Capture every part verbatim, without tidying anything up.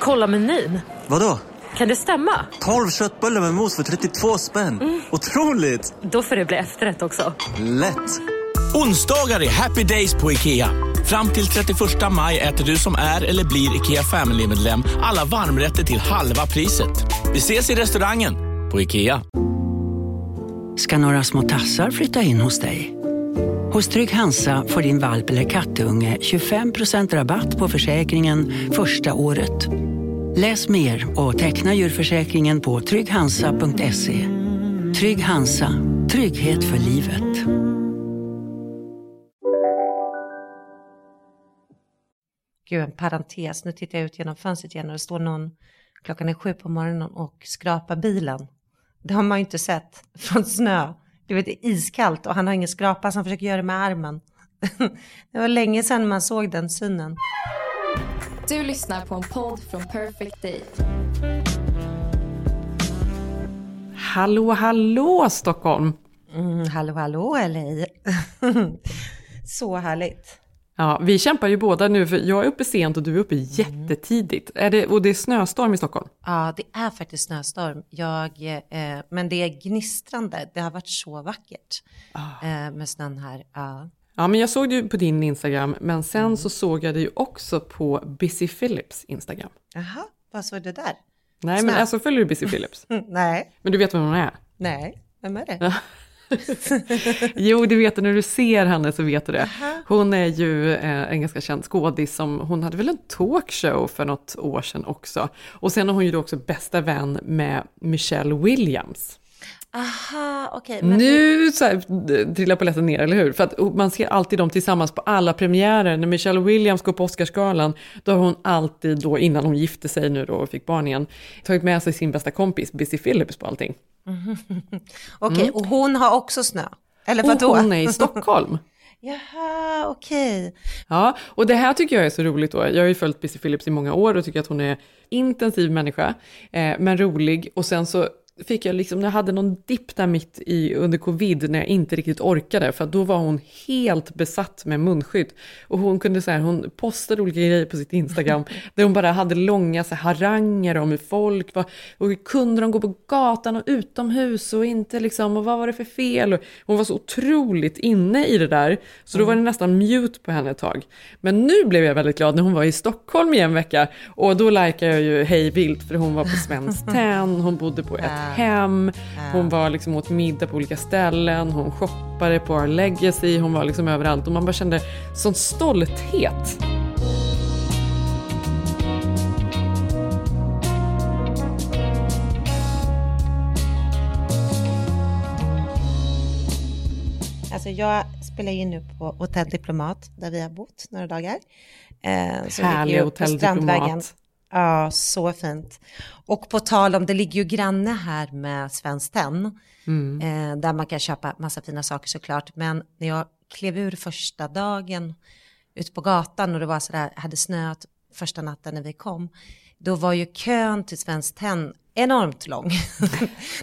Kolla menyn. Vadå? Kan det stämma? tolv köttbullar med mos för trettiotvå spänn. Mm. Otroligt! Då får det bli efterrätt också. Lätt! Onsdagar är happy days på Ikea. Fram till trettioförsta maj äter du som är eller blir Ikea Family-medlem alla varmrätter till halva priset. Vi ses i restaurangen på Ikea. Ska några små tassar flytta in hos dig? Hos Trygg Hansa får din valp eller kattunge tjugofem procent rabatt på försäkringen första året. Läs mer och teckna djurförsäkringen på trygghansa punkt se. Trygg Hansa. Trygghet för livet. Gud, en parentes. Nu tittar jag ut genom fönstret igen och det står någon klockan är sju på morgonen och skrapar bilen. Det har man ju inte sett från snö. Du vet, det är iskallt och han har ingen skrapa så han försöker göra det med armen. Det var länge sedan man såg den synen. Du lyssnar på en podd från Perfect Day. Hallå, hallå Stockholm. Mm, hallå, hallå L A. Så härligt. Ja, vi kämpar ju båda nu för jag är uppe sent och du är uppe jättetidigt. Är det, och det är snöstorm i Stockholm? Ja, det är faktiskt snöstorm. Jag, eh, men det är gnistrande. Det har varit så vackert ah. eh, med snön här. Ja. Ja, men jag såg dig på din Instagram, men sen mm. så såg jag dig också på Busy Philipps Instagram. Jaha, vad såg du där? Nej, snö. Men alltså följer du Busy Philipps? Nej. Men du vet vem hon är? Nej, vem är det? Jo, du vet, när du ser henne så vet du det. Aha. Hon är ju eh, en ganska känd skådis som hon hade väl en talkshow för något år sedan också. Och sen har hon ju då också bästa vän med Michelle Williams. Aha, okej. Okay, nu det... så här, trillar polletten ner, eller hur? För att man ser alltid dem tillsammans på alla premiärer. När Michelle Williams går på Oscarsgalan, då har hon alltid då, innan hon gifte sig nu då och fick barn igen, tagit med sig sin bästa kompis, Busy Philipps, på allting. Mm. Okej, okay, mm. och hon har också snö? Eller vad då? Hon är i Stockholm. Jaha, okej. Okay. Ja, och det här tycker jag är så roligt då. Jag har ju följt Busy Philipps i många år och tycker att hon är intensiv människa, eh, men rolig. Och sen så fick jag liksom, jag hade någon dipp där mitt i under covid när jag inte riktigt orkade, för då var hon helt besatt med munskydd och hon kunde så här, hon postade olika grejer på sitt Instagram där hon bara hade långa så här, haranger om hur folk var och hur kunde de gå på gatan och utomhus och inte liksom, och vad var det för fel, och hon var så otroligt inne i det där så då var det nästan mute på henne ett tag, men nu blev jag väldigt glad när hon var i Stockholm i en vecka och då likade jag ju hej vilt, för hon var på Svenskt Tenn, hon bodde på ett hem, hon var liksom åt middag på olika ställen, hon shoppade på Our Legacy, hon var liksom överallt och man bara kände sån stolthet. Alltså jag spelar in nu på Hotel Diplomat där vi har bott några dagar. Eh, så Härlig Hotel Diplomat. Ja, så fint. Och på tal om, det ligger ju granne här med Svenskt Tenn. Mm. Eh, där man kan köpa massa fina saker såklart. Men när jag klev ur första dagen ut på gatan och det var sådär, hade snöat första natten när vi kom. Då var ju kön till Svenskt Tenn enormt lång.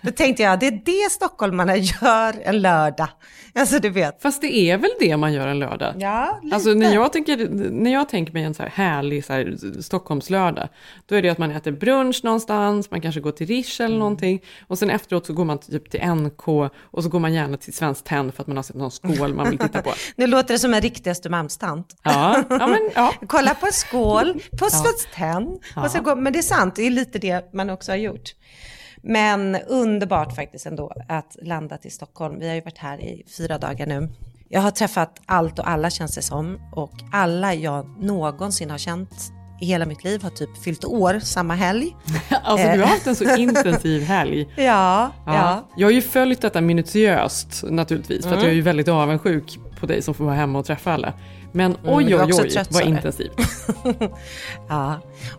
Då tänkte jag, det är det stockholmarna gör en lördag. Alltså du vet. Fast det är väl det man gör en lördag? Ja, lite. Alltså när jag tänker, när jag tänker mig en så här härlig så här Stockholmslördag, då är det att man äter brunch någonstans, man kanske går till Rich eller mm. någonting och sen efteråt så går man typ till N K och så går man gärna till Svenskt Tenn för att man har sett någon skål man vill titta på. Nu låter det som en riktig stumamstant. Ja, ja, men ja. Kolla på en skål, på ja. Svenskt Tenn och så går, men det är sant, det är lite det man också har gjort. Men underbart faktiskt ändå att landa till Stockholm. Vi har ju varit här i fyra dagar nu. Jag har träffat allt och alla känns det som. Och alla jag någonsin har känt i hela mitt liv har typ fyllt år samma helg. Alltså du har haft en så intensiv helg. Ja, ja, ja. Jag har ju följt detta minutiöst naturligtvis. För mm. att jag är ju väldigt avundsjuk på dig som får vara hemma och träffa alla. Men oj, mm, oj, oj, oj vad intensivt. Ja,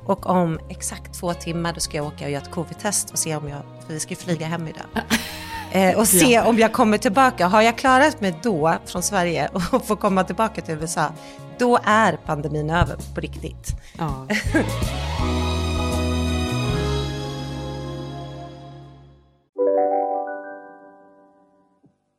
och om exakt två timmar då ska jag åka och göra ett covid-test och se om jag, för vi ska flyga hem idag. eh, och se ja. om jag kommer tillbaka. Har jag klarat mig då från Sverige och får komma tillbaka till U S A, då är pandemin över på riktigt. Ja.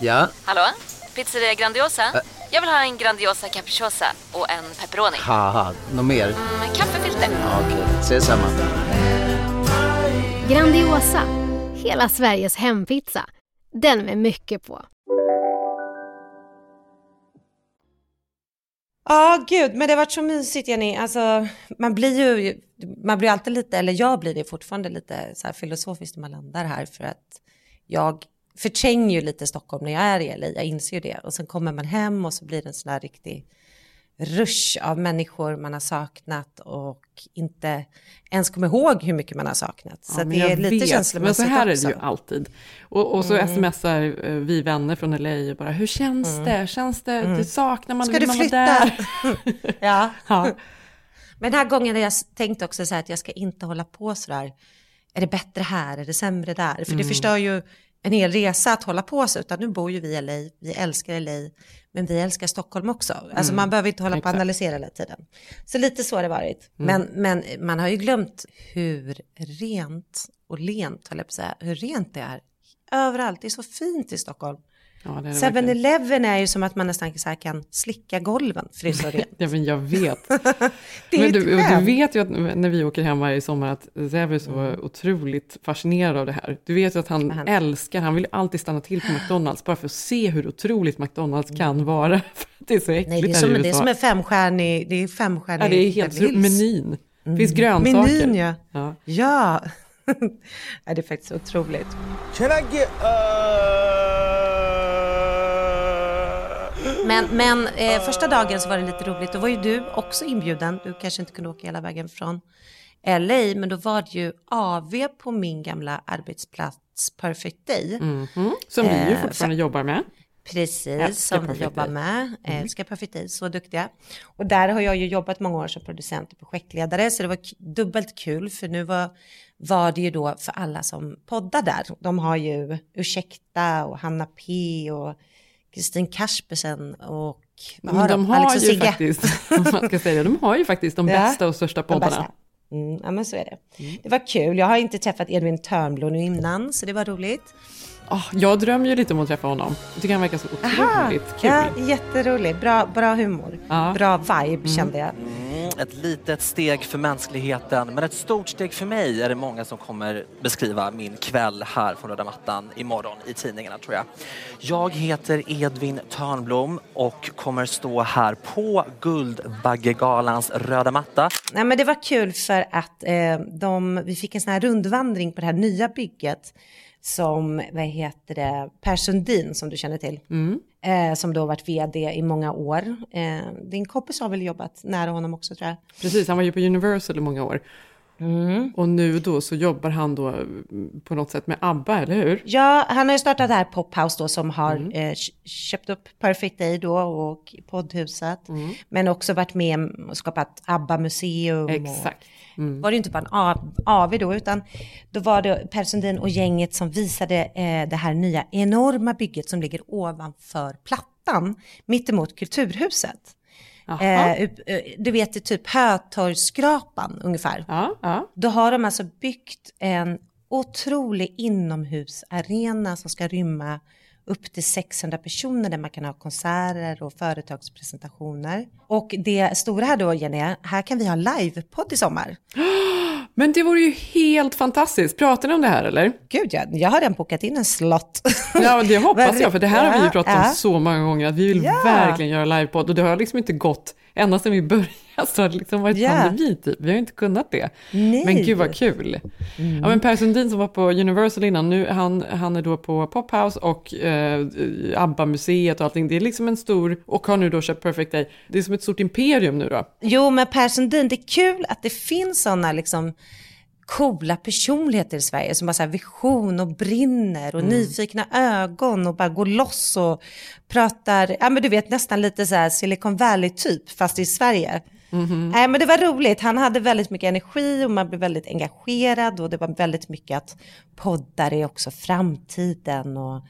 Ja? Hallå? Pizzeria Grandiosa? Ä- Jag vill ha en Grandiosa capricciosa och en pepperoni. Haha, något mer? Mm, kaffefilter. Ja, okej, okay. Ses samma. Grandiosa, hela Sveriges hempizza. Den med mycket på. Ja, oh, gud, men det har varit så mysigt, Jenny. Alltså, man blir ju man blir alltid lite, eller jag blir det fortfarande lite så här filosofiskt när man landar här, för att jag förtränger ju lite Stockholm när jag är i L A. Jag inser ju det. Och sen kommer man hem och så blir det en sån här riktig rush av människor man har saknat och inte ens kommer ihåg hur mycket man har saknat. Så ja, det är lite vet, känslomässigt också. Men så här är det ju alltid. Och, och så mm. smsar vi vänner från L A och bara, hur känns mm. det? Känns det? Mm. Du saknar man? Ska du flytta? Där? ja. ja. Men den här gången har jag tänkt också så här att jag ska inte hålla på så där. Är det bättre här? Är det sämre där? För mm. det förstör ju en hel resa att hålla på sig, utan nu bor ju vi i L A, vi älskar L A, men vi älskar Stockholm också. Alltså mm, man behöver inte hålla exakt. på att analysera hela tiden. Så lite så har det varit. Mm. Men, men man har ju glömt hur rent och lent, håller jag på att säga, hur rent det är överallt. Det är så fint i Stockholm. Ja, det är seven eleven är ju som att man nästan så här kan slicka golven, för det är så rent. Ja, men jag vet. men du, du vet ju att när vi åker hem här i sommar att Zävus var mm. otroligt fascinerad av det här. Du vet ju att han, han älskar, han vill alltid stanna till på McDonald's bara för att se hur otroligt McDonald's mm. kan vara. det är så äckligt. Nej, det är som, det är som en femstjärnig, det är femstjärnig. Ja, det är helt tro- menyn. Det finns grönsaker. Menyn, ja. Ja. ja. ja det är faktiskt otroligt. Can I get, uh... Men, men eh, första dagen så var det lite roligt. Då var ju du också inbjuden. Du kanske inte kunde åka hela vägen från L A. Men då var det ju A V på min gamla arbetsplats Perfect Day. Mm-hmm. Som eh, vi ju fortfarande för, jobbar med. Precis, älskar som vi jobbar med. Mm. Älskar Perfect Day, så duktiga. Och där har jag ju jobbat många år som producent och projektledare. Så det var k- dubbelt kul. För nu var, var det ju då för alla som poddar där. De har ju Ursäkta och Hanna P och Kristin Kaspersen och har de, de har Alex ju faktiskt, man ska säga, de har ju faktiskt de ja, bästa och största poddarna. Mm, ja, men så är det. Mm. Det var kul. Jag har inte träffat Edvin Törnblom nu innan, så det var roligt. Oh, jag drömmer ju lite om att träffa honom. Jag tycker han verkar så otroligt Aha, kul. Ja, jätteroligt. Bra, bra humor. Ja. Bra vibe mm. kände jag. Mm, ett litet steg för mänskligheten, men ett stort steg för mig är det många som kommer beskriva min kväll här från röda mattan imorgon i tidningarna, tror jag. Jag heter Edvin Törnblom och kommer stå här på Guldbaggegalans röda matta. Nej, men det var kul för att eh, de, vi fick en sån här rundvandring på det här nya bygget. Som, vad heter det, Per Sundin som du känner till. Mm. Eh, som då har varit vd i många år. Eh, din kompis har väl jobbat nära honom också, tror jag. Precis, han var ju på Universal i många år. Mm. Och nu då så jobbar han då på något sätt med ABBA, eller hur? Ja, han har ju startat det här Pop House då som har mm. eh, köpt upp Perfect Day då och poddhuset. Mm. Men också varit med och skapat ABBA-museum. Exakt. Mm. Var det inte bara en A V då, utan då var det Per Sundin och gänget som visade eh, det här nya enorma bygget som ligger ovanför plattan mittemot kulturhuset. Eh, du vet det typ Hötorgskrapan ungefär. Ja, ja. Då har de alltså byggt en otrolig inomhusarena som ska rymma upp till sexhundra personer där man kan ha konserter och företagspresentationer. Och det stora här då, Jenny, här kan vi ha livepodd i sommar. Men det vore ju helt fantastiskt. Pratar ni om det här, eller? Gud, jag, jag har redan bokat in en slott. Ja, det hoppas jag, för det här ja, har vi ju pratat ja. om så många gånger. Att vi vill ja. verkligen göra livepodd. Och det har liksom inte gått ända sedan vi började. Alltså det har liksom varit yeah. pandemi typ. Vi har ju inte kunnat det. Nej. Men gud vad kul. Mm. Ja, men Per Sundin som var på Universal innan nu, han, han är då på Pop House och eh, ABBA-museet och allting. Det är liksom en stor, och har nu då köpt Perfect Day. Det är som ett stort imperium nu då. Jo, men Per Sundin, det är kul att det finns sådana liksom coola personligheter i Sverige som bara så här vision och brinner och mm. nyfikna ögon och bara går loss och pratar, ja men du vet nästan lite så här Silicon Valley typ fast i Sverige. Mm-hmm. Nej, men det var roligt, han hade väldigt mycket energi och man blev väldigt engagerad och det var väldigt mycket att poddar är också framtiden och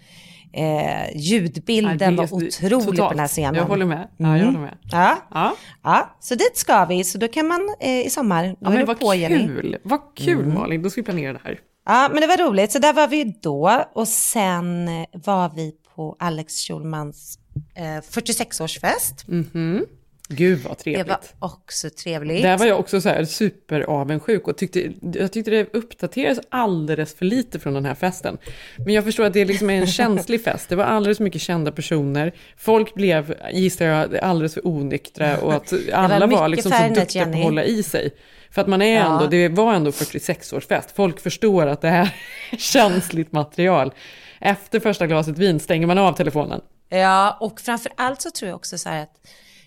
eh, ljudbilden ja, var otrolig totalt. På den här scenen. Jag håller med, ja, jag håller med. Mm. Ja. Ja. Ja. Så dit ska vi, så då kan man eh, i sommar ja, men vad, på, kul. vad kul mm. Malin, då ska vi planera det här. Ja men det var roligt, så där var vi då och sen var vi på Alex Schulmans eh, fyrtiosex-årsfest. Mhm. Gud vad trevligt. Det var också trevligt. Där var jag också så här superavundsjuk och tyckte, jag tyckte det uppdaterades alldeles för lite från den här festen. Men jag förstår att det liksom är en känslig fest. Det var alldeles mycket kända personer. Folk blev, gissar jag, alldeles för onyktra och att alla var, var liksom så duktiga på att hålla i sig. För att man är ändå, ja. Det var ändå fyrtiosex-årsfest. Folk förstår att det här är känsligt material. Efter första glaset vin stänger man av telefonen. Ja, och framförallt så tror jag också så här att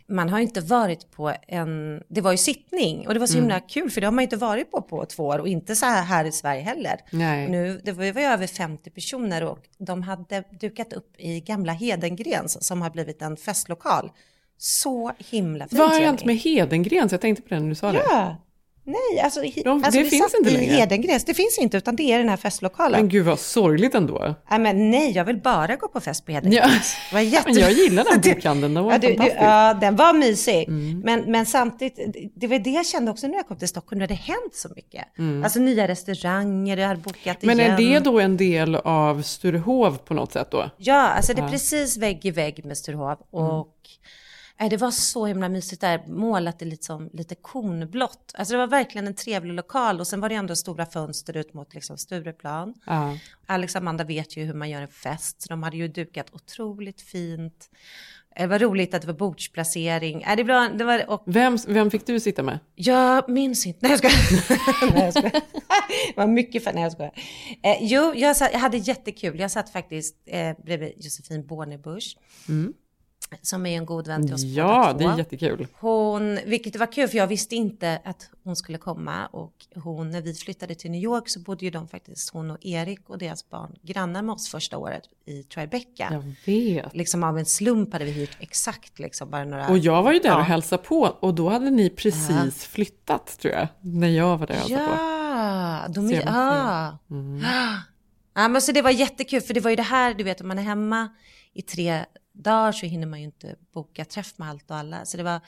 man har inte varit på en... Det var ju sittning och det var så himla mm. kul för det har man inte varit på på två år och inte så här, här i Sverige heller. Nej. Nu, det var ju över femtio personer och de hade dukat upp i gamla Hedengrens som har blivit en festlokal. Så himla fint. Vad har hänt med Hedengrens? Jag tänkte på den när du sa det. Ja. Nej, alltså, he- de, alltså det vi finns inte längre. Hedengrens. Det finns inte, utan det är den här festlokalen. Men gud vad sorgligt ändå. Ja, men nej, jag vill bara gå på fest på Hedengrens. Ja. Var jätte... jag gillar den bokhandeln, den, den var ja, fantastisk. Du, ja, den var mysig. Mm. Men, men samtidigt, det var det jag kände också när jag kom till Stockholm. Det hade hänt så mycket. Mm. Alltså nya restauranger, jag hade bokat men igen. Men är det då en del av Sturehof på något sätt då? Ja, alltså det är ja. precis vägg i vägg med Sturehof och... Mm. Det var så himla mysigt där, målat det liksom, lite kornblått. Alltså det var verkligen en trevlig lokal och sen var det ändå stora fönster ut mot liksom Stureplan. Uh-huh. Alex och Amanda vet ju hur man gör en fest, så de hade ju dukat otroligt fint. Det var roligt att det var bordsplacering. Äh, det var, det var, och... vem, vem fick du sitta med? Jag minns inte. Nej, jag skojar. Nej, jag skojar. Det var mycket för... Nej, jag skojar. Eh, jo, jag, satt, jag hade jättekul. Jag satt faktiskt eh, bredvid Josefin Börneby. Mm. Som är en god vän till oss. Ja, det är jättekul. Hon, vilket var kul för jag visste inte att hon skulle komma. Och hon, när vi flyttade till New York så bodde ju de faktiskt, hon och Erik och deras barn, grannar med oss första året i Tribeca. Jag vet. Liksom av en slump hade vi hyrt exakt liksom bara några... Och jag var ju där ja. och hälsade på och då hade ni precis ja. flyttat tror jag. När jag var där och hälsade ja, på. De, ja, ja. Mm. ja men så det var jättekul för det var ju det här, du vet om man är hemma i tre... där så hinner man ju inte boka träff med allt och alla. Så det var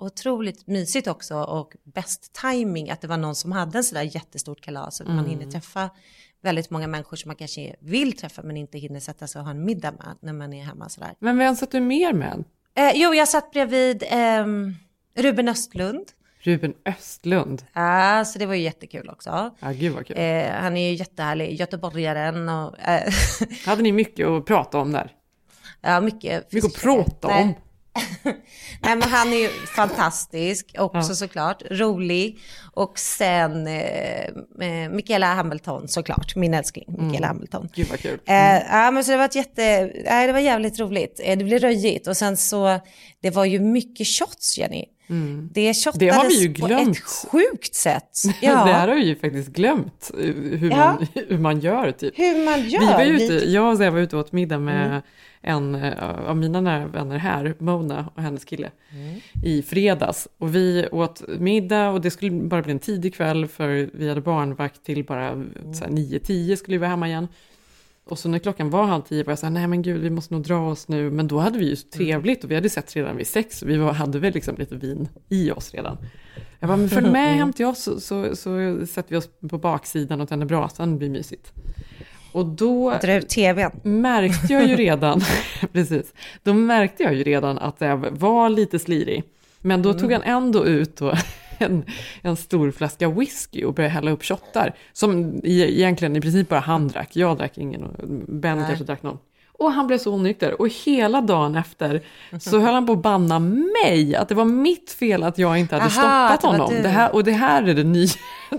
otroligt mysigt också och bäst timing att det var någon som hade en sådär jättestort kalas. Mm. Man hinner träffa väldigt många människor som man kanske vill träffa men inte hinner sätta sig och ha en middag med när man är hemma sådär. Men vem satt du mer med? Eh, jo, jag satt bredvid eh, Ruben Östlund. Ruben Östlund. Ja, ah, så det var ju jättekul också. Ja, ah, gud vad kul. Eh, han är ju jättehärlig, göteborgaren. Och, eh. Hade ni mycket att prata om där? Ja, mycket. Mycket att prata om. Nej, men han är ju fantastisk också ja. såklart. Rolig. Och sen eh, Michaela Hamilton såklart. Min älskling, Michaela mm. Hamilton. Gud vad kul. Mm. Eh, ja, men så det var ett jätte... Nej, det var jävligt roligt. Eh, det blev röjigt. Och sen så... Det var ju mycket shots, Jenny. Mm. Det shottades på ett sjukt sätt. Ja. Det här har vi ju faktiskt glömt hur, ja. man, hur man gör typ. Hur man gör. Vi var ute, vi... Jag och Zé var ute åt middag med mm. en av mina nära vänner här, Mona och hennes kille, mm. i fredags. Och vi åt middag och det skulle bara bli en tidig kväll för vi hade barnvakt till bara mm. nio tio skulle vi vara hemma igen. Och så när klockan var halv tio var jag så här, nej men gud vi måste nog dra oss nu. Men då hade vi ju så trevligt och vi hade sett redan vid sex. Och vi var, hade väl liksom lite vin i oss redan. Jag bara, men följ med hem till oss så, så, så sätter vi oss på baksidan och tänder brasan, det blir mysigt. Och då märkte jag ju redan, precis, då märkte jag ju redan att jag var lite slirig. Men då mm. tog han ändå ut då en, en stor flaska whisky och började hälla upp shottar. Som egentligen i princip bara han drack. Jag drack ingen och Ben kanske drack någon. Och han blev så onykter. Och hela dagen efter så höll han på att banna mig. Att det var mitt fel att jag inte hade Aha, stoppat honom. Det, det här, och det här är det nya,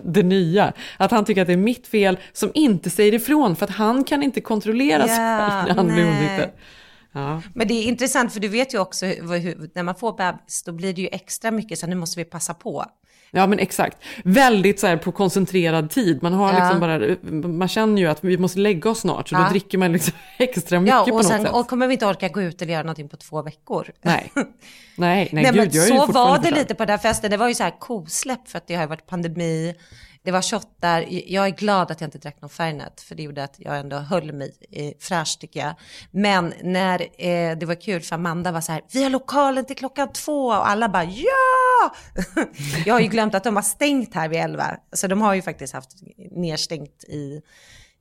det nya. Att han tycker att det är mitt fel som inte säger ifrån. För att han kan inte kontrollera sig yeah, när han nej. blir onykter. Ja. Men det är intressant för du vet ju också hur, hur, när man får bebis då blir det ju extra mycket så nu måste vi passa på. Ja men exakt, väldigt så här på koncentrerad tid, man har ja. liksom bara, man känner ju att vi måste lägga oss snart så ja. då dricker man liksom extra mycket ja, på något sen, sätt. Ja och kommer vi inte orka gå ut eller göra någonting på två veckor. Nej, nej, nej, nej gud, men jag är så ju var det förstår. Lite på den här festen, det var ju så här kosläpp för att det har varit pandemi. Det var shottar. Jag är glad att jag inte drack någon färgnät. För det gjorde att jag ändå höll mig eh, fräsch tycker jag. Men när eh, det var kul för Amanda var så här. Vi har lokalen till klockan två. Och alla bara ja! Jag har ju glömt att de har stängt här vid elva. Så de har ju faktiskt haft nedstängt i,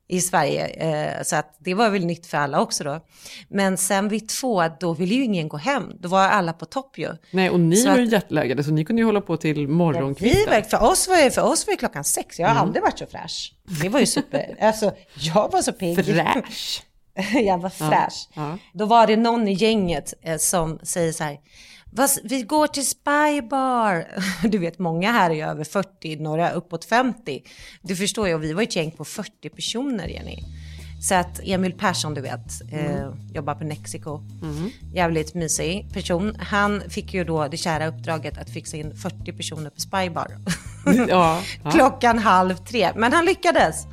i Sverige. Eh, så att det var väl nytt för alla också då. Men sen vid två då ville ju ingen gå hem. Då var alla på topp ju. Nej och ni så var ju jättelägade så ni kunde ju hålla på till morgonkvisten. För oss var ju, för oss var ju klockan sex. Jag har mm. aldrig varit så fräsch. Det var ju super. Alltså jag var så pigg. Fräsch. Jag var fräsch. Ja, ja. Då var det någon i gänget eh, som säger så här. Vi går till Spy Bar. Du vet, många här är över fyrtio, några uppåt femtio. Du förstår ju, vi var ett gäng på fyrtio personer, Jenny. Så att Emil Persson, du vet, mm. eh, jobbar på Mexiko. Mm. Jävligt mysig person. Han fick ju då det kära uppdraget att fixa in fyrtio personer på Spy Bar. Ja, ja. Klockan halv tre. Men han lyckades.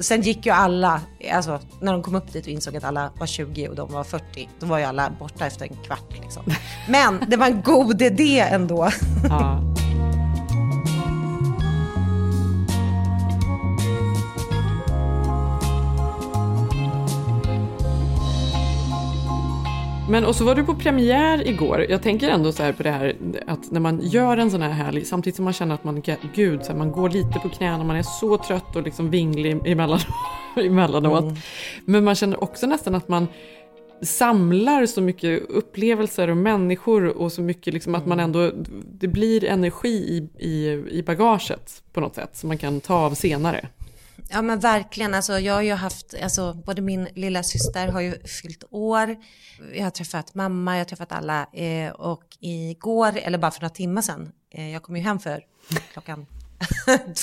Sen gick ju alla, alltså när de kom upp dit och insåg att alla var tjugo och de var fyrtio, då var ju alla borta efter en kvart liksom. Men det var en god idé ändå. Ja. Men och så var du på premiär igår. Jag tänker ändå så här på det här att när man gör en sån här härlig, samtidigt som man känner att man gud så här, man går lite på knäna, man är så trött och liksom vinglig emellan emellanåt. Mm. Men man känner också nästan att man samlar så mycket upplevelser och människor och så mycket liksom att man ändå det blir energi i i i bagaget på något sätt som man kan ta av senare. Ja men verkligen, alltså, jag har ju haft, alltså, både min lilla syster har ju fyllt år, jag har träffat mamma, jag har träffat alla eh, och igår, eller bara för några timmar sedan, eh, jag kom ju hem för klockan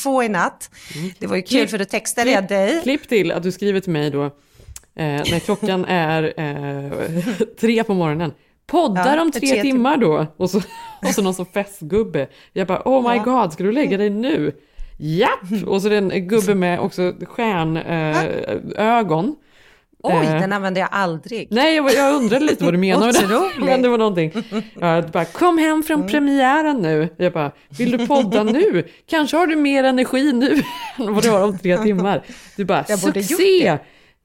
två i natt. Mm. Det var ju kul klipp, för då textade klipp, jag dig. Klipp till att du skriver till mig då, eh, när klockan är eh, tre på morgonen. Poddar ja, om tre, tre timmar då, och så, och så någon som festgubbe. Jag bara, oh my ja. god, ska du lägga dig nu? Japp! Och så är det en gubbe med också stjärnögon. Eh, Oj, eh. den använde jag aldrig. Nej, jag, jag undrade lite vad du menade. det, men det var någonting. Jag bara, kom hem från mm. premiären nu. Jag bara, vill du podda nu? Kanske har du mer energi nu än vad du har om tre timmar. Du bara, succé!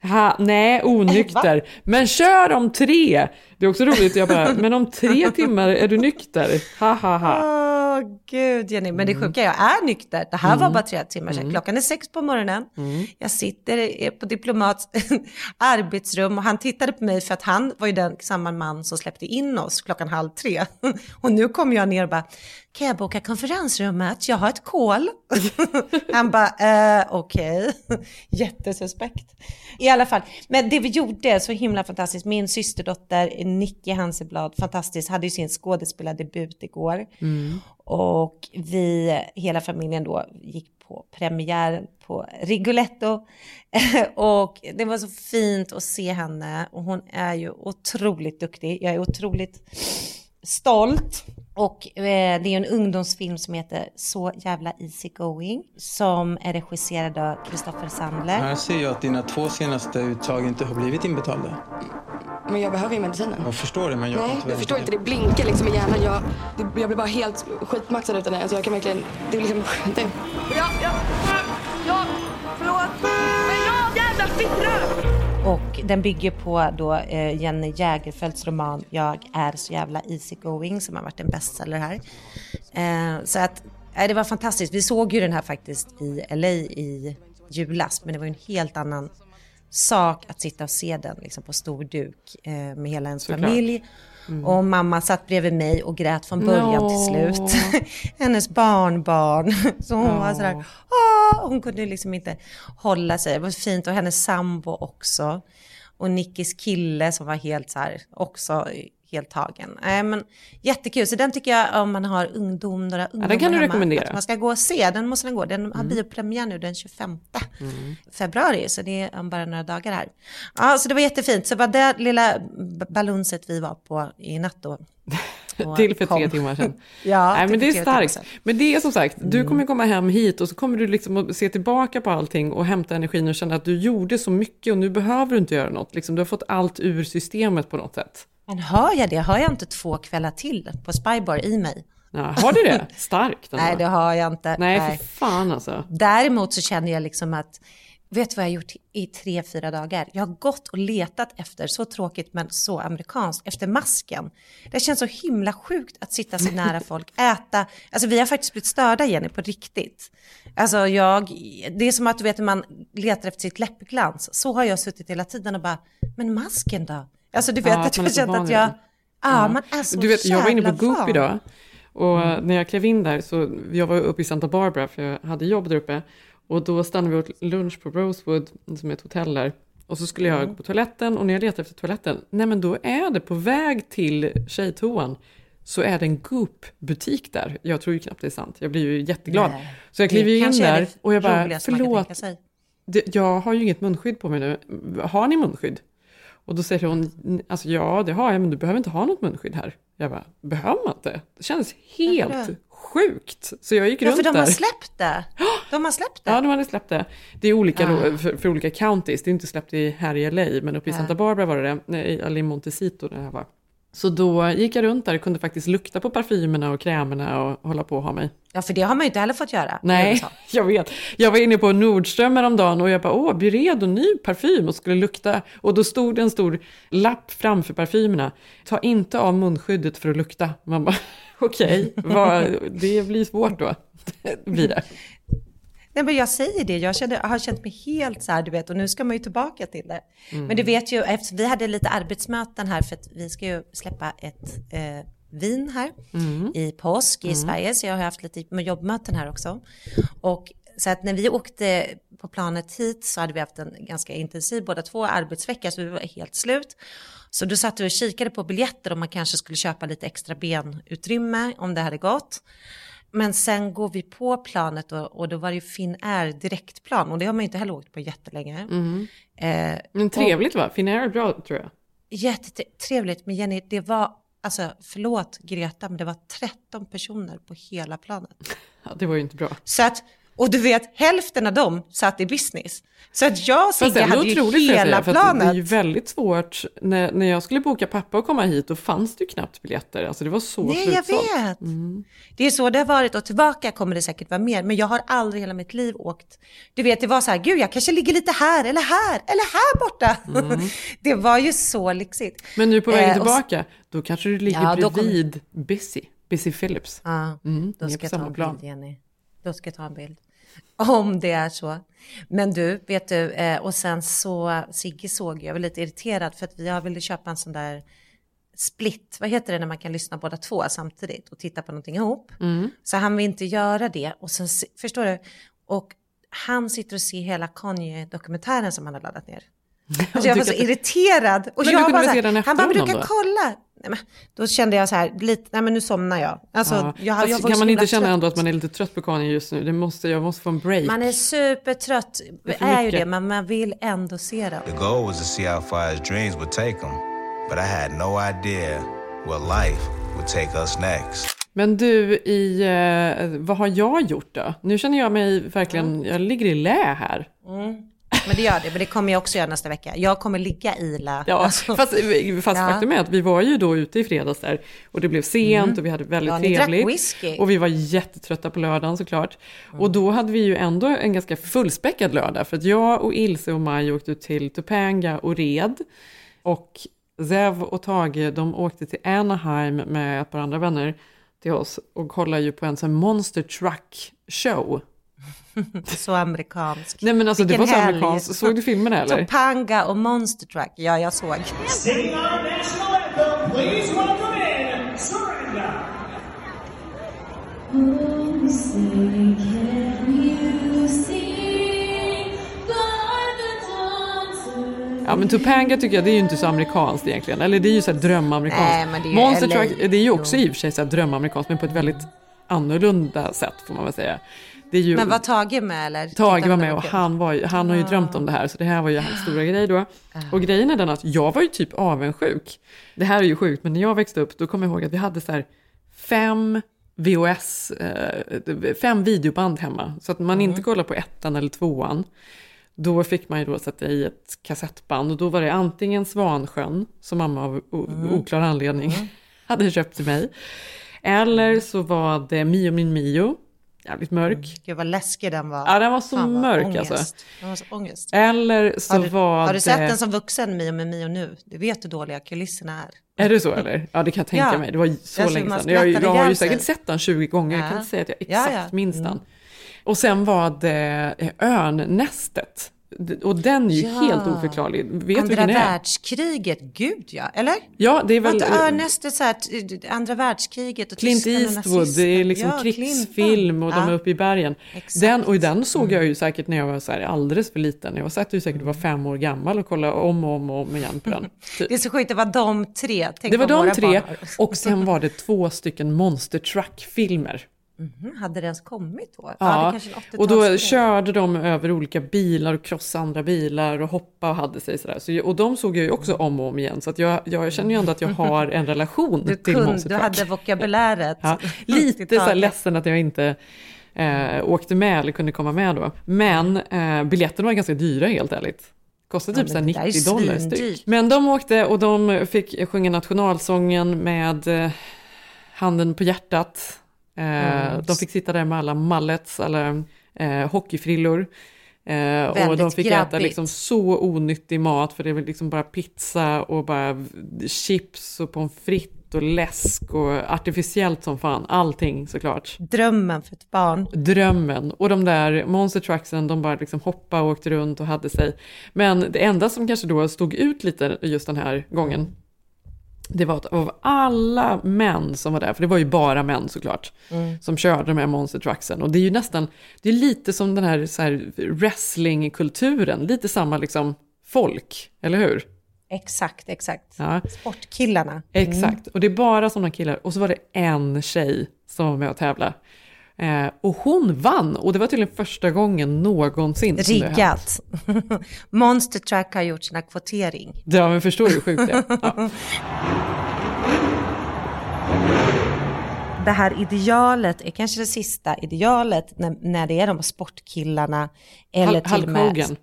Ha, nej, onykter. Va? Men kör om tre. Det är också roligt. Jag bara, men om tre timmar är du nykter. Ha, ha, ha. Åh gud Jenny, men det sjuka, jag är nykter. Det här mm. var bara tre timmar sedan. Klockan är sex på morgonen. Mm. Jag sitter på Diplomats arbetsrum och han tittade på mig för att han var ju den samma man som släppte in oss klockan halv tre. Och nu kommer jag ner och bara, kan jag boka konferensrummet? Jag har ett call. Han bara, eh, okej. Okay. Jättesuspekt. I alla fall. Men det vi gjorde så himla fantastiskt. Min systerdotter Nicky Hanseblad, fantastiskt, hade ju sin skådespelardebut igår. Mm. Och vi, hela familjen då, gick på premiären på Rigoletto. Och det var så fint att se henne. Och hon är ju otroligt duktig. Jag är otroligt stolt. Och eh, det är en ungdomsfilm som heter Så jävla easy going, som är regisserad av Kristoffer Sandler. Här ser jag att dina två senaste uttag inte har blivit inbetalda. Men jag behöver ju medicinen. Jag förstår det, men jag Nej, inte jag förstår inte. Det blinkar liksom i hjärnan. Jag, det, jag blir bara helt skitmaxad utan det. Alltså jag kan verkligen... Det är liksom... Det. Ja, ja, ja, förlåt. Men jag jävla fittra! Och den bygger på då eh, Jenny Jägerfeldts roman Jag är så jävla easygoing, som har varit en bestseller här. Eh, så att, eh, det var fantastiskt. Vi såg ju den här faktiskt i L A i julas, men det var ju en helt annan sak att sitta och se den liksom, på stor duk eh, med hela ens Såklart. familj. Mm. Och mamma satt bredvid mig och grät från början no. till slut. Hennes barnbarn. Så hon no. var sådär, åh! Hon kunde liksom inte hålla sig. Det var fint. Och hennes sambo också. Och Nickis kille som var helt så här, också helt tagen. Äh, men jättekul. Så den tycker jag, om man har ungdom, några ungdomar, ja, den kan du hemma, rekommendera. Att man ska gå och se. Den måste den gå. Den mm. har biopremiär nu den tjugofemte februari. Så det är bara några dagar här. Ja, så det var jättefint. Så det var det lilla balonset vi var på i natt då. Till för kom. tre timmar sedan. Ja, nej, men det är starkt. Men det är som sagt, mm. du kommer komma hem hit och så kommer du liksom att se tillbaka på allting och hämta energin och känna att du gjorde så mycket och nu behöver du inte göra något. Liksom, du har fått allt ur systemet på något sätt. Men hör jag det? Hör jag inte två kvällar till på Spy Bar i mig? Ja, har du det? Starkt. Nej, det har jag inte. Nej, nej, för fan alltså. Däremot så känner jag liksom att, vet du vad jag har gjort i tre, fyra dagar? Jag har gått och letat efter, så tråkigt men så amerikanskt, efter masken. Det känns så himla sjukt att sitta så nära folk, äta. Alltså vi har faktiskt blivit störda, Jenny, på riktigt. Alltså jag, det är som att du vet, man letar efter sitt läppglans. Så har jag suttit hela tiden och bara, men masken då? Alltså du vet, ja, att jag kände att jag, ja, ja, man är så, du vet, jag var inne på Goop idag och mm. när jag klev in där så, jag var uppe i Santa Barbara för jag hade jobb där uppe. Och då stannade vi åt lunch på Rosewood, som är ett hotell där. Och så skulle jag gå på toaletten och när jag letade efter toaletten, nej men då är det på väg till tjejtoan, så är det en Goop-butik där. Jag tror ju knappt det är sant, jag blir ju jätteglad. Nej. Så jag kliver in där och jag bara, förlåt, det, jag har ju inget munskydd på mig nu. Har ni munskydd? Och då säger hon, alltså ja det har jag, men du behöver inte ha något munskydd här. Jag bara, behöver man inte? Det känns helt sjukt. Så jag gick ja, runt där. Ja, för de har släppt det. De har släppt det. Ja, de hade släppt det. Det är olika ah. för, för olika counties. Det är inte släppt i, här i L A, men uppe i ah. Santa Barbara var det det. Eller i Montecito där jag var. Så då gick jag runt där och kunde faktiskt lukta på parfymerna och krämerna och hålla på och ha mig. Ja, för det har man ju inte heller fått göra. Nej, jag vet. Jag var inne på Nordström häromdagen och jag bara, åh, blir redo ny parfym och skulle lukta. Och då stod det en stor lapp framför parfymerna. Ta inte av munskyddet för att lukta. Man bara, okej, okay, det blir svårt då. Det blir det. Nej, men jag säger det, jag, kände, jag har känt mig helt så här, du vet, och nu ska man ju tillbaka till det. Mm. Men du vet ju, eftersom vi hade lite arbetsmöten här för att vi ska ju släppa ett eh, vin här mm. i påsk i mm. Sverige, så jag har haft lite jobbmöten här också. Och så att när vi åkte på planet hit så hade vi haft en ganska intensiv, båda två arbetsveckor, så vi var helt slut. Så då satt vi och kikade på biljetter om man kanske skulle köpa lite extra benutrymme om det hade gått. Men sen går vi på planet och, och då var det ju Finnair direktplan. Och det har man ju inte heller åkt på jättelänge. Mm. Eh, men trevligt och, va? Finnair är bra tror jag. Jättetrevligt. Men Jenny, det var, alltså förlåt Greta, men det var tretton personer på hela planet. Ja, det var ju inte bra. Så att, och du vet, hälften av dem satt i business. Så att jag Sigge hade ju hela planet. Det är ju väldigt svårt. När, när jag skulle boka pappa och komma hit, då fanns det ju knappt biljetter. Alltså det var så Nej, slutsålt. Jag vet. Mm. Det är så det har varit. Och tillbaka kommer det säkert vara mer. Men jag har aldrig hela mitt liv åkt. Du vet, det var så här, gud jag kanske ligger lite här eller här. Eller här borta. Mm. Det var ju så lyxigt. Men nu på vägen eh, tillbaka, då kanske du ligger ja, bredvid kom... Busy. Busy Philipps. Ja, mm, då ska jag ta en bild, Jenny. Då ska jag ta en bild. Om det är så. Men du, vet du, eh, och sen så Sigge såg, jag var lite irriterad för att jag ville köpa en sån där split. Vad heter det när man kan lyssna båda två samtidigt och titta på någonting ihop? Mm. Så han vill inte göra det. Och sen, förstår du? Och han sitter och ser hela Kanye-dokumentären som han har laddat ner. Alltså jag var så irriterad. Och men jag bara så här, han bara brukar då? kolla. Nej, men, då kände jag så här, lite, nej men nu somnar jag. Alltså, ja. jag, jag alltså, kan man inte känna trött. ändå att man är lite trött på Kanye just nu? Det måste, jag måste få en break. Man är supertrött, det är, är ju det, men man vill ändå se den. The goal was to see how far his dreams would take him. But I had no idea what life would take us next. Men du, i, eh, vad har jag gjort då? Nu känner jag mig verkligen, mm. jag ligger i lä här. Mm. Men det gör det, men det kommer jag också göra nästa vecka. Jag kommer ligga i lä. Ja, alltså. Fast, fast ja. faktum är att vi var ju då ute i fredags där. Och det blev sent mm. och vi hade väldigt ja, trevligt. Och vi var jättetrötta på lördagen såklart. Mm. Och då hade vi ju ändå en ganska fullspäckad lördag. För att jag och Ilse och Maj åkte ut till Topanga och red. Och Zev och Tage, de åkte till Anaheim med ett par andra vänner till oss. Och kollade ju på en sån monster truck show. Så amerikansk. Nej men alltså vilken, det var så amerikansk. Såg du filmen eller? Topanga och Monster Truck. Ja, jag såg. Sing our national anthem. Please welcome in Surrender. Oh, say can you see? Ja, men Topanga tycker jag, det är ju inte så amerikanskt egentligen. Eller det är ju så här drömamerikanskt. Nej, men det är ju Monster L A. Truck, det är ju också i och för sig så här drömamerikanskt, men på ett väldigt annorlunda sätt får man väl säga. Det är ju, men var Tage med eller? Tage var med och han, var ju, han har ju drömt om det här. Så det här var ju hans stora grej då. Och grejen är den att jag var ju typ avundsjuk. Det här är ju sjukt, men när jag växte upp då kommer jag ihåg att vi hade så här fem V H S, fem videoband hemma. Så att man mm. inte kollar på ettan eller tvåan. Då fick man ju då sätta i ett kassettband. Och då var det antingen Svansjön, som mamma av mm. oklar anledning mm. hade köpt till mig. Eller så var det Mio min Mio. Jävligt mörk. Gud vad läskig den var. Ja, den var så fan, mörk ångest. Alltså. Den var så ångest. Eller så har du, var har du sett det... den som vuxen Mio med Mio nu? Du vet hur dåliga kulisserna är. Är det så eller? Ja, det kan jag tänka ja. mig. Det var så jag länge sedan. Jag, jag har ju säkert sett den tjugo gånger. Ja. Jag kan inte säga att jag exakt ja, ja. minns den. Mm. Och sen var det Örnnästet. Och den är ju ja. helt oförklarlig. Vet andra världskriget, gud ja, eller? Ja, det är väl... Örnnästet så här, andra världskriget och Clint Eastwood, det är liksom ja, krigsfilm och ja. de är uppe i bergen. Exakt. Den, och den såg jag ju säkert när jag var så här alldeles för liten. Jag satt ju säkert, jag var fem år gammal och kollade om och om, och om igen på den. Typ. Det är så sjukt, det var de tre. Tänk det var de tre, barn. Och sen var det två stycken Monster Truck-filmer. Mm, hade det ens kommit då? Ja, ja det och då körde de över olika bilar och krossade andra bilar och hoppade och hade sig sådär. Så, och de såg jag ju också om och om igen. Så att jag, jag känner ju ändå att jag har en relation du till Monster Truck. Du hade vokabuläret. Ja, lite så här ledsen att jag inte eh, åkte med eller kunde komma med då. Men eh, biljetterna var ganska dyra helt ärligt. Kostade typ ja, nittio dollar styck. Men de åkte och de fick sjunga nationalsången med eh, handen på hjärtat. Mm. De fick sitta där med alla mallets, alla eh, hockeyfrillor eh, och de fick grabbigt. äta liksom så onyttig mat, för det var liksom bara pizza och bara chips och pommes frites och läsk och artificiellt som fan, allting såklart. Drömmen för ett barn. Drömmen. Och de där Monster Trucksen, de bara liksom hoppade och åkte runt och hade sig. Men det enda som kanske då stod ut lite just den här gången, det var att av alla män som var där, för det var ju bara män såklart, mm. som körde de här Monster Trucksen. Och det är ju nästan, det är lite som den här, så här wrestlingkulturen, lite samma liksom folk, eller hur? Exakt, exakt. Ja. Sportkillarna. Mm. Exakt, och det är bara sådana killar. Och så var det en tjej som var med och tävla. Eh, och hon vann, och det var tydligen första gången någonsin. Riggat. Monster Truck har gjort sina kvotering. Ja, men förstår du hur sjukt det är. Ja. Det här idealet är kanske det sista idealet när, när det är de sportkillarna eller Hal- till och med...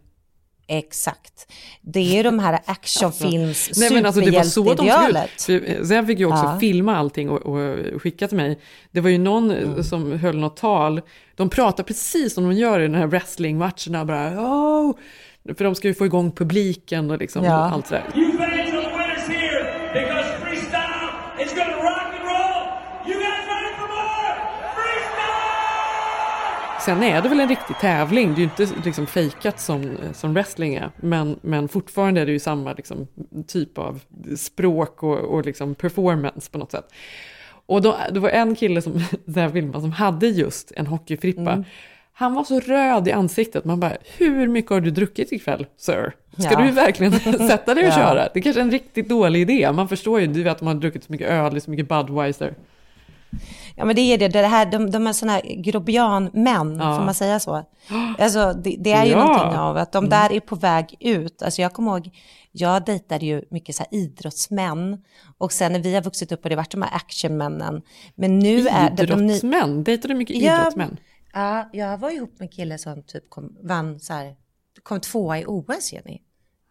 Exakt. Det är de här actionfilms alltså, nej, men alltså, det var så de skulle. Sen fick jag också ja. filma allting och, och skicka till mig. Det var ju någon mm. som höll något tal. De pratar precis som de gör i den här wrestlingmatcherna. Bara, oh! För de ska ju få igång publiken och liksom ja. allt sådär. Sen är det väl en riktig tävling. Det är ju inte liksom fejkat som, som wrestling är. Men, men fortfarande är det ju samma liksom, typ av språk och, och liksom performance på något sätt. Och då, det var en kille som, där filmen, som hade just en hockeyfrippa. Mm. Han var så röd i ansiktet. Man bara, hur mycket har du druckit ikväll, sir? Ska ja. du verkligen sätta dig och köra? Ja. Det är kanske en riktigt dålig idé. Man förstår ju, du vet att man har druckit så mycket öl, så mycket Budweiser. Ja, men det är det. Det här, de, de är såna här grobian-män, ja. får man säga så. Alltså, det, det är ju ja. någonting av att de där är på väg ut. Alltså, jag kommer ihåg, jag dejtade ju mycket så här idrottsmän. Och sen när vi har vuxit upp och det har varit de här actionmännen. Men nu idrottsmän? Är det de ny... Dejtade du mycket ja, idrottsmän? Ja, jag var ihop med en kille som typ kom, vann så här, kom tvåa i O S, Jenny.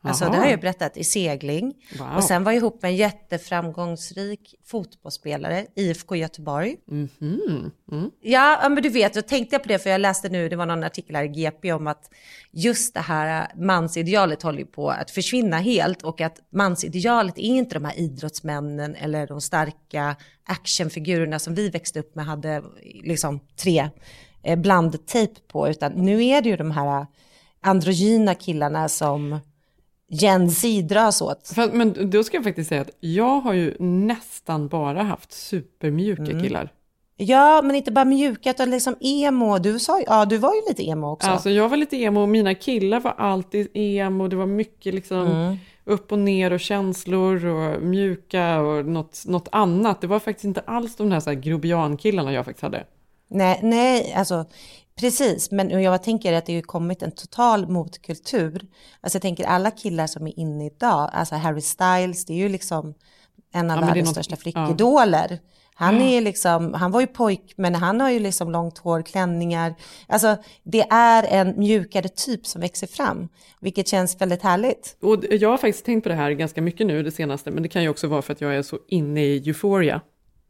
Alltså det har jag berättat, i segling. Wow. Och sen var jag ihop med en jätteframgångsrik fotbollsspelare, I F K Göteborg. Mm-hmm. Mm. Ja, men du vet, jag tänkte på det för jag läste nu, det var någon artikel här i G P om att just det här mansidealet håller på att försvinna helt. Och att mansidealet är inte de här idrottsmännen eller de starka actionfigurerna som vi växte upp med, hade liksom tre blandtejp på. Utan nu är det ju de här androgyna killarna som... Jensi dras åt. Men då ska jag faktiskt säga att jag har ju nästan bara haft supermjuka mm. killar. Ja, men inte bara mjuka utan liksom emo. Du sa ja, du var ju lite emo också. Alltså jag var lite emo och mina killar var alltid emo. Det var mycket liksom mm. upp och ner och känslor och mjuka och något, något annat. Det var faktiskt inte alls de här, så här grobiankillarna jag faktiskt hade. Nej, nej, alltså precis. Men jag tänker att det har kommit en total motkultur. Alltså jag tänker alla killar som är inne idag, alltså Harry Styles, det är ju liksom en av ja, världens något, största flickidoler. Ja. Han är liksom, han var ju pojk, men han har ju liksom långt hår, klänningar. Alltså det är en mjukare typ som växer fram, vilket känns väldigt härligt. Och jag har faktiskt tänkt på det här ganska mycket nu det senaste, men det kan ju också vara för att jag är så inne i Euphoria.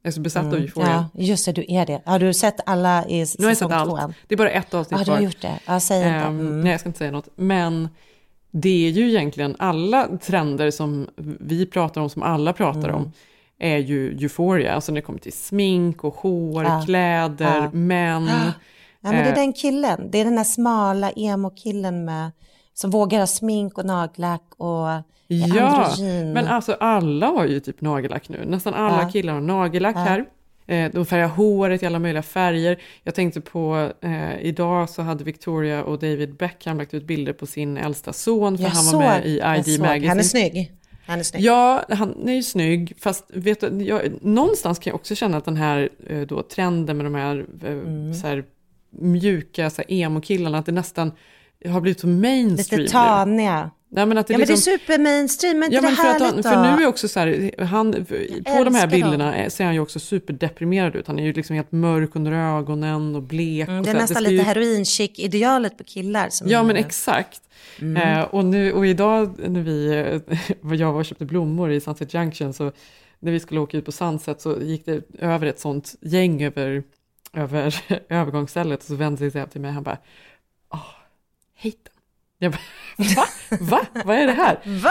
Jag är så besatt mm. av Euphoria. Ja, just det, du är det. Har du sett alla i säsong två? Nu har jag sett allt. Det är bara ett avsnitt kvar. Ja, du har gjort det. Ja, säg inte. Mm. Nej, jag ska inte säga något. Men det är ju egentligen alla trender som vi pratar om, som alla pratar mm. om. Är ju Euphoria, alltså när det kommer till smink och hår, ja. Kläder, ja. Män. Ja, men det är den killen, det är den här smala emo-killen med, som vågar ha smink och nagellack och ja, androgyn. Men alltså alla har ju typ nagellack nu, nästan alla ja. Killar har nagellack ja. Här. De färgar håret i alla möjliga färger. Jag tänkte på, eh, idag så hade Victoria och David Beckham lagt ut bilder på sin äldsta son, för jag han såg, var med i I D Magazine. Han är snygg. Han är snygg. Ja, han är ju snygg. Fast vet du, jag, någonstans kan jag också känna att den här då, trenden med de här, mm. så här mjuka så här emo-killarna, att det nästan har blivit så mainstream. Lite taniga. Nej, men att det, ja, liksom, men det är super mainstream, men ja, det men för, att han, för nu är också så här, han, på de här bilderna dem. Ser han ju också superdeprimerad ut. Han är ju liksom helt mörk under ögonen och blek. Mm, det är och nästan det lite ju... heroin-chic-idealet på killar. Som ja, men exakt. Mm. Eh, och, nu, och idag när vi, jag var och köpte blommor i Sunset Junction, så när vi skulle åka ut på Sunset så gick det över ett sånt gäng över, över övergångsstället, och så vände sig till mig och han bara, åh, oh, hejta. Jag bara, va? Va? Vad är det här? Va?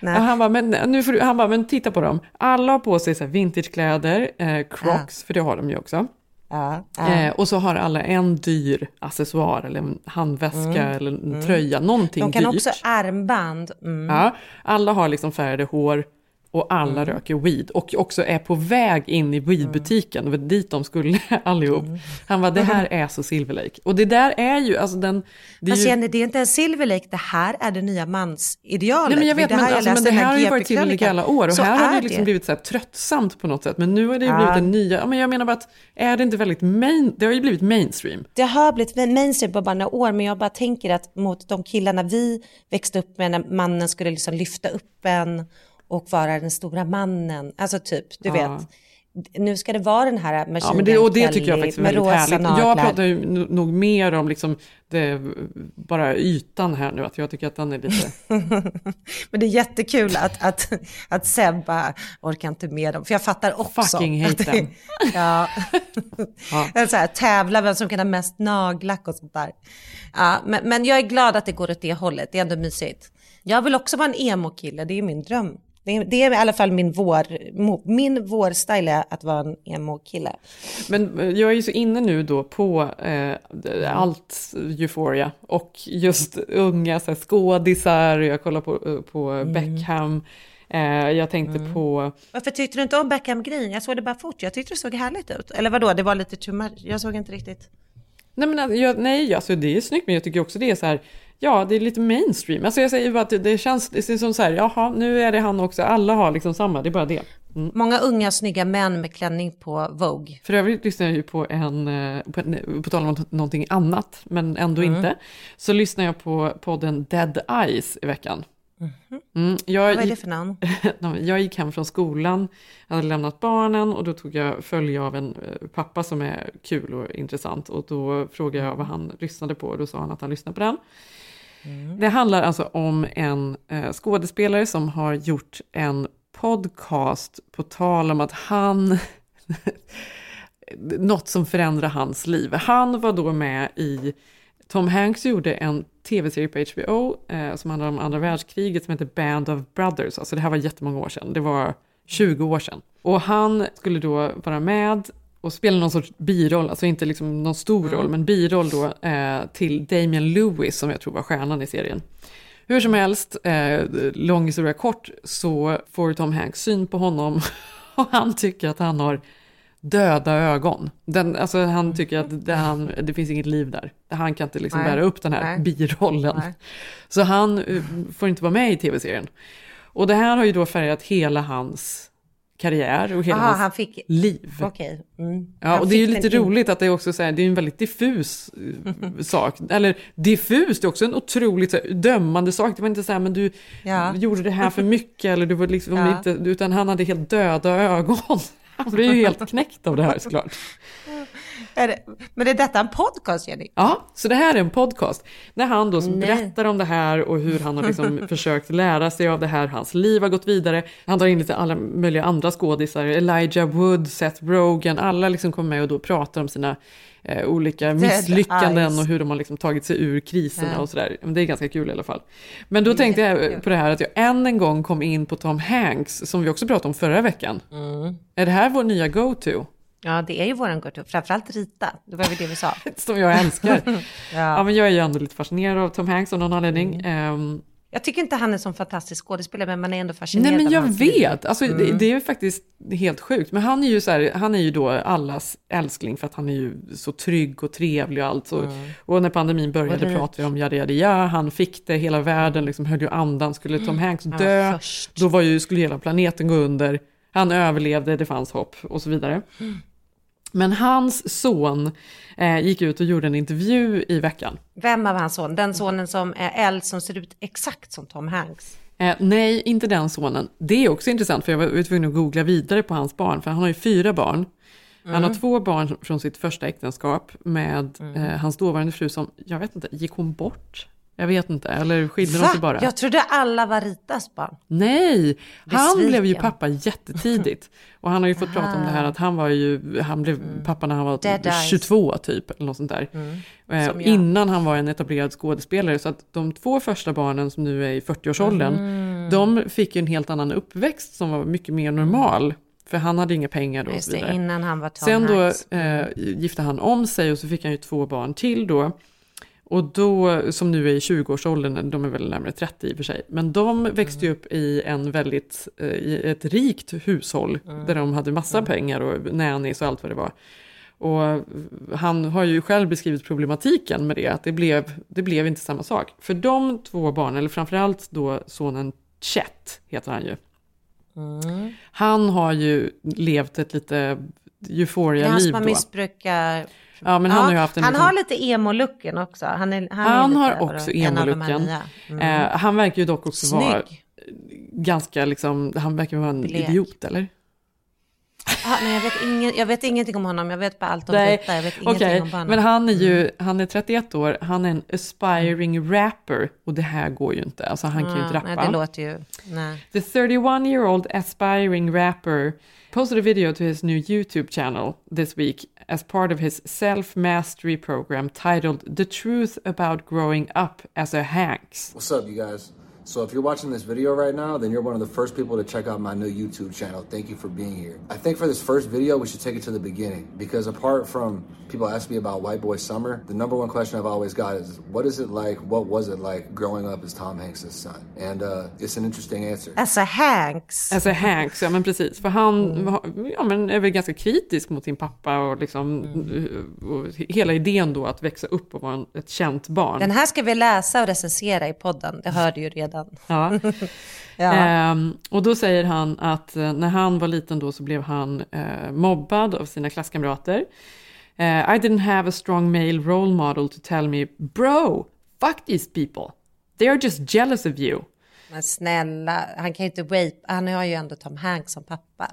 Nej. Han bara, men, nu får du, han bara, men titta på dem. Alla har på sig så här vintagekläder, eh, Crocs, äh. För det har de ju också. Äh, äh. Eh, och så har alla en dyr accessoar eller en handväska mm. eller en mm. tröja, någonting dyrt. De kan dyrt. Också armband. Mm. Ja, alla har liksom färgade hår och alla mm. röker weed. Och också är på väg in i weedbutiken, mm. dit de skulle allihop. Mm. Han var det här är så Silverlake. Och det där är ju... Alltså den, det är ju... Känner, det är inte en Silverlake, det här är det nya mansidealet. Nej, men jag vet, det men, här, alltså, men det här har ju varit tillgängligt i alla år. Och så här har det liksom det. Blivit så här tröttsamt på något sätt. Men nu har det ju ja. Blivit en nya... Ja, men jag menar bara att är det inte väldigt... Main, det har ju blivit mainstream. Det har blivit mainstream på bara några år. Men jag bara tänker att mot de killarna vi växte upp med, när mannen skulle liksom lyfta upp en... och vara den stora mannen. Alltså typ, du ja. Vet. Nu ska det vara den här med ja, men det, och det tycker jag faktiskt är väldigt härligt. Naglar. Jag pratar ju nog mer om liksom det, bara ytan här nu. Att jag tycker att den är lite... men det är jättekul att, att, att Seb bara orkar inte med dem. För jag fattar också. Fucking hate them. ja. ja. Så här, tävla vem som kan ha mest naglack och sånt där. Ja, men, men jag är glad att det går åt det hållet. Det är ändå mysigt. Jag vill också vara en emo-kille. Det är min dröm. Det är, det är i alla fall min vår min vårstyle att vara en emo-kille. Men jag är ju så inne nu då på eh, allt Euphoria och just unga så här, skådisar. Jag kollar på, på mm. Beckham. Eh, jag tänkte mm. på... Varför tyckte du inte om Beckham-grejen? Jag såg det bara fort. Jag tyckte det såg härligt ut. Eller vadå? Det var lite tummar. Jag såg inte riktigt... Nej, men jag, nej alltså, det är snyggt, men jag tycker också det är så här... Ja, det är lite mainstream. Alltså jag säger bara att det, det känns det ser som så här, jaha, nu är det han också. Alla har liksom samma, det är bara det. Mm. Många unga, snygga män med klänning på Vogue. För övrigt lyssnar jag ju på en, på, en, på tal om någonting annat, men ändå mm. inte. Så lyssnar jag på podden Dead Eyes i veckan. Mm. Mm. Jag, Vad är det för namn? jag gick hem från skolan, hade lämnat barnen och då tog jag följe av en pappa som är kul och intressant. Och då frågade jag vad han lyssnade på och då sa han att han lyssnade på den. Mm. Det handlar alltså om en eh, skådespelare som har gjort en podcast på tal om att han... något som förändrar hans liv. Han var då med i... Tom Hanks gjorde en tv-serie på H B O eh, som handlar om andra världskriget som heter Band of Brothers. Alltså det här var jättemånga år sedan. Det var tjugo år sedan. Och han skulle då vara med... och spelar någon sorts biroll, alltså inte liksom någon stor roll, men biroll då eh, till Damian Lewis som jag tror var stjärnan i serien. Hur som helst, eh, lång historia kort, så får Tom Hanks syn på honom och han tycker att han har döda ögon. Den, alltså, han tycker att det, han, det finns inget liv där. Han kan inte liksom bära upp den här Nej. birollen. Nej. Så han får inte vara med i tv-serien. Och det här har ju då färgat hela hans karriär och hela Aha, hans han fick... liv. Okej. Mm. Ja, och det är ju lite den... roligt att det är också så här, det är en väldigt diffus sak. Eller diffus, det är också en otroligt så här, dömande sak. Det var inte så här, men du ja. gjorde det här för mycket eller du var liksom ja. inte, utan han hade helt döda ögon. Han blev ju helt knäckt av det här såklart. Är det, men är detta en podcast, Jenny? Ja, så det här är en podcast. När han då berättar om det här och hur han har liksom försökt lära sig av det här. Hans liv har gått vidare. Han tar in lite alla möjliga andra skådisar. Elijah Wood, Seth Rogen. Alla liksom kommer med och då pratar om sina eh, olika misslyckanden och hur de har liksom tagit sig ur kriserna ja. och sådär. Men det är ganska kul i alla fall. Men då tänkte jag på det här att jag än en gång kom in på Tom Hanks som vi också pratade om förra veckan. Mm. Är det här vår nya go-to? Ja, det är ju våran go-to. Framförallt Rita. Det var ju det vi sa. Som jag älskar. ja. ja, men jag är ju ändå lite fascinerad av Tom Hanks av någon anledning. Mm. Um, jag tycker inte han är som fantastisk skådespelare, men man är ändå fascinerad. Nej, men jag vet. Alltså, mm. det, det är ju faktiskt helt sjukt. Men han är ju så här, han är ju då allas älskling för att han är ju så trygg och trevlig och allt. Så, mm. Och när pandemin började mm. pratade vi om yada, yada, yada. Han fick det, hela världen liksom höll ju andan. Skulle Tom Hanks dö, mm. då var ju, skulle hela planeten gå under. Han överlevde, det fanns hopp och så vidare. Mm. Men hans son eh, gick ut och gjorde en intervju i veckan. Vem av hans son? Den sonen som är äldst som ser ut exakt som Tom Hanks? Eh, nej, inte den sonen. Det är också intressant för jag var tvungen att googla vidare på hans barn. För han har ju fyra barn. Mm. Han har två barn från sitt första äktenskap med mm. eh, hans dåvarande fru som, jag vet inte, gick hon bort? Jag vet inte, eller skiljer de sig bara? Jag trodde alla var Ritas barn. Nej, han Besviken. blev ju pappa jättetidigt. Och han har ju fått prata om det här att han var ju, han blev mm. pappa när han var Dead tjugotvå eyes. typ, eller något sånt där. Mm. Eh, innan han var en etablerad skådespelare. Så att de två första barnen som nu är i fyrtioårsåldern, mm. de fick ju en helt annan uppväxt som var mycket mer normal. För han hade inga pengar då och så vidare. Innan han var Tom Sen Hanks. då eh, gifte han om sig och så fick han ju två barn till då. Och då, som nu är i tjugoårsåldern, de är väl närmare trettio i och för sig. Men de växte ju upp i, en väldigt, i ett rikt hushåll mm. där de hade massa mm. pengar och nannies och allt vad det var. Och han har ju själv beskrivit problematiken med det, att det blev, det blev inte samma sak. För de två barnen, eller framförallt då sonen Chet heter han ju. Mm. Han har ju levt ett lite Euphoria-liv då. Han missbrukar... Ja, men ja, han har ju haft en han liksom... har lite emo-looken också. Han, är, han, han är har också emo-looken. Mm. Eh, han verkar ju dock också Snygg. vara ganska liksom, han verkar vara en Blek. idiot, eller? Ah, nej, jag, vet ingen, jag vet ingenting om honom, jag vet bara allt om detta. Jag vet ingenting okay. om honom. Men han är ju, han är trettioett år, han är en aspiring mm. rapper och det här går ju inte. Alltså han mm, kan ju inte rappa. Nej, det låter ju, nej. The thirty-one-year-old aspiring rapper posted a video to his new YouTube channel this week as part of his self-mastery program titled The Truth About Growing Up as a Hanks. What's up, you guys? So if you're watching this video right now, then you're one of the first people to check out my new YouTube channel. Thank you for being here. I think for this first video, we should take it to the beginning. Because apart from people ask me about White Boy Summer, the number one question I've always got is, what is it like, what was it like growing up as Tom Hanks' son? And uh, it's an interesting answer. As a Hanks. As a Hanks, ja men precis. För han mm. ja, men är väl ganska kritisk mot sin pappa och, liksom, mm. och hela idén då att växa upp och vara en, ett känt barn. Den här ska vi läsa och recensera i podden, det hörde ju redan. Ja. ja. Ehm, och då säger han att när han var liten då så blev han eh, mobbad av sina klasskamrater. Eh, I didn't have a strong male role model to tell me, bro, fuck these people. They are just jealous of you. Men snälla, han kan ju inte rape. Han har ju ändå Tom Hanks som pappa.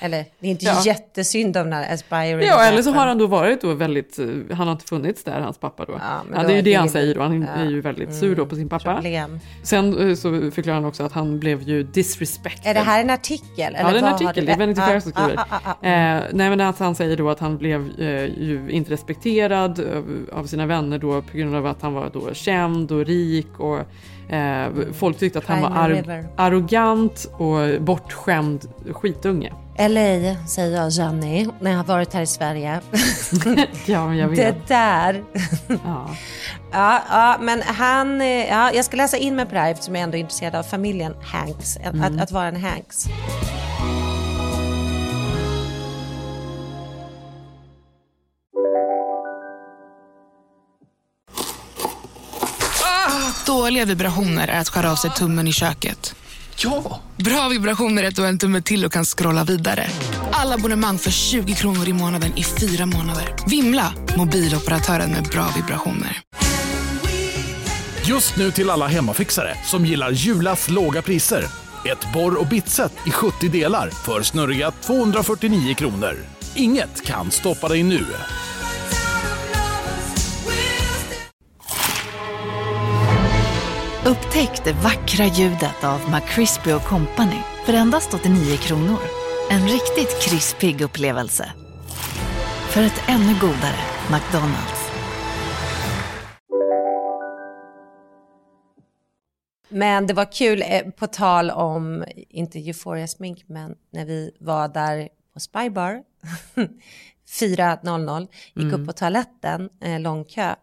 Eller, det är inte ja. jättesynd om den här aspiring. Ja, eller så har han då varit då väldigt... Han har inte funnits där, hans pappa då. Ja, men ja, det då är ju det han säger då. Han ja. är ju väldigt sur då på sin pappa. Problem. Sen så förklarar han också att han blev ju disrespected. Är det här en artikel? Eller ja, det är en artikel. Det är väldigt färre som skriver. Nej, men att han säger då att han blev eh, ju inte respekterad av sina vänner då på grund av att han var då känd och rik och... Eh, folk tyckte att Prime han var ar- arrogant och bortskämd skitunge. L A, säger jag, Janni, när jag har varit här i Sverige. ja, men jag vet. Det där. ja. Ja, ja, men han... Ja, jag ska läsa in mig på det här eftersom jag är ändå intresserad av familjen Hanks. Att, mm. att, att vara en Hanks. Dåliga vibrationer är att skära av sig tummen i köket. Ja! Bra vibrationer är att du har en tumme till och kan scrolla vidare. Alla abonnemang för tjugo kronor i månaden i fyra månader. Vimla! Mobiloperatören med bra vibrationer. Just nu till alla hemmafixare som gillar Julas låga priser. Ett borr- och bitset i sjuttio delar för snurriga tvåhundrafyrtionio kronor. Inget kan stoppa dig nu. Upptäck det vackra ljudet av McCrispy och Company för endast åttionio kronor. En riktigt krispig upplevelse. För ett ännu godare McDonald's. Men det var kul på tal om, inte Euphoria smink, men när vi var där på Spy Bar fyra noll noll, gick mm. upp på toaletten, eh, lång kö.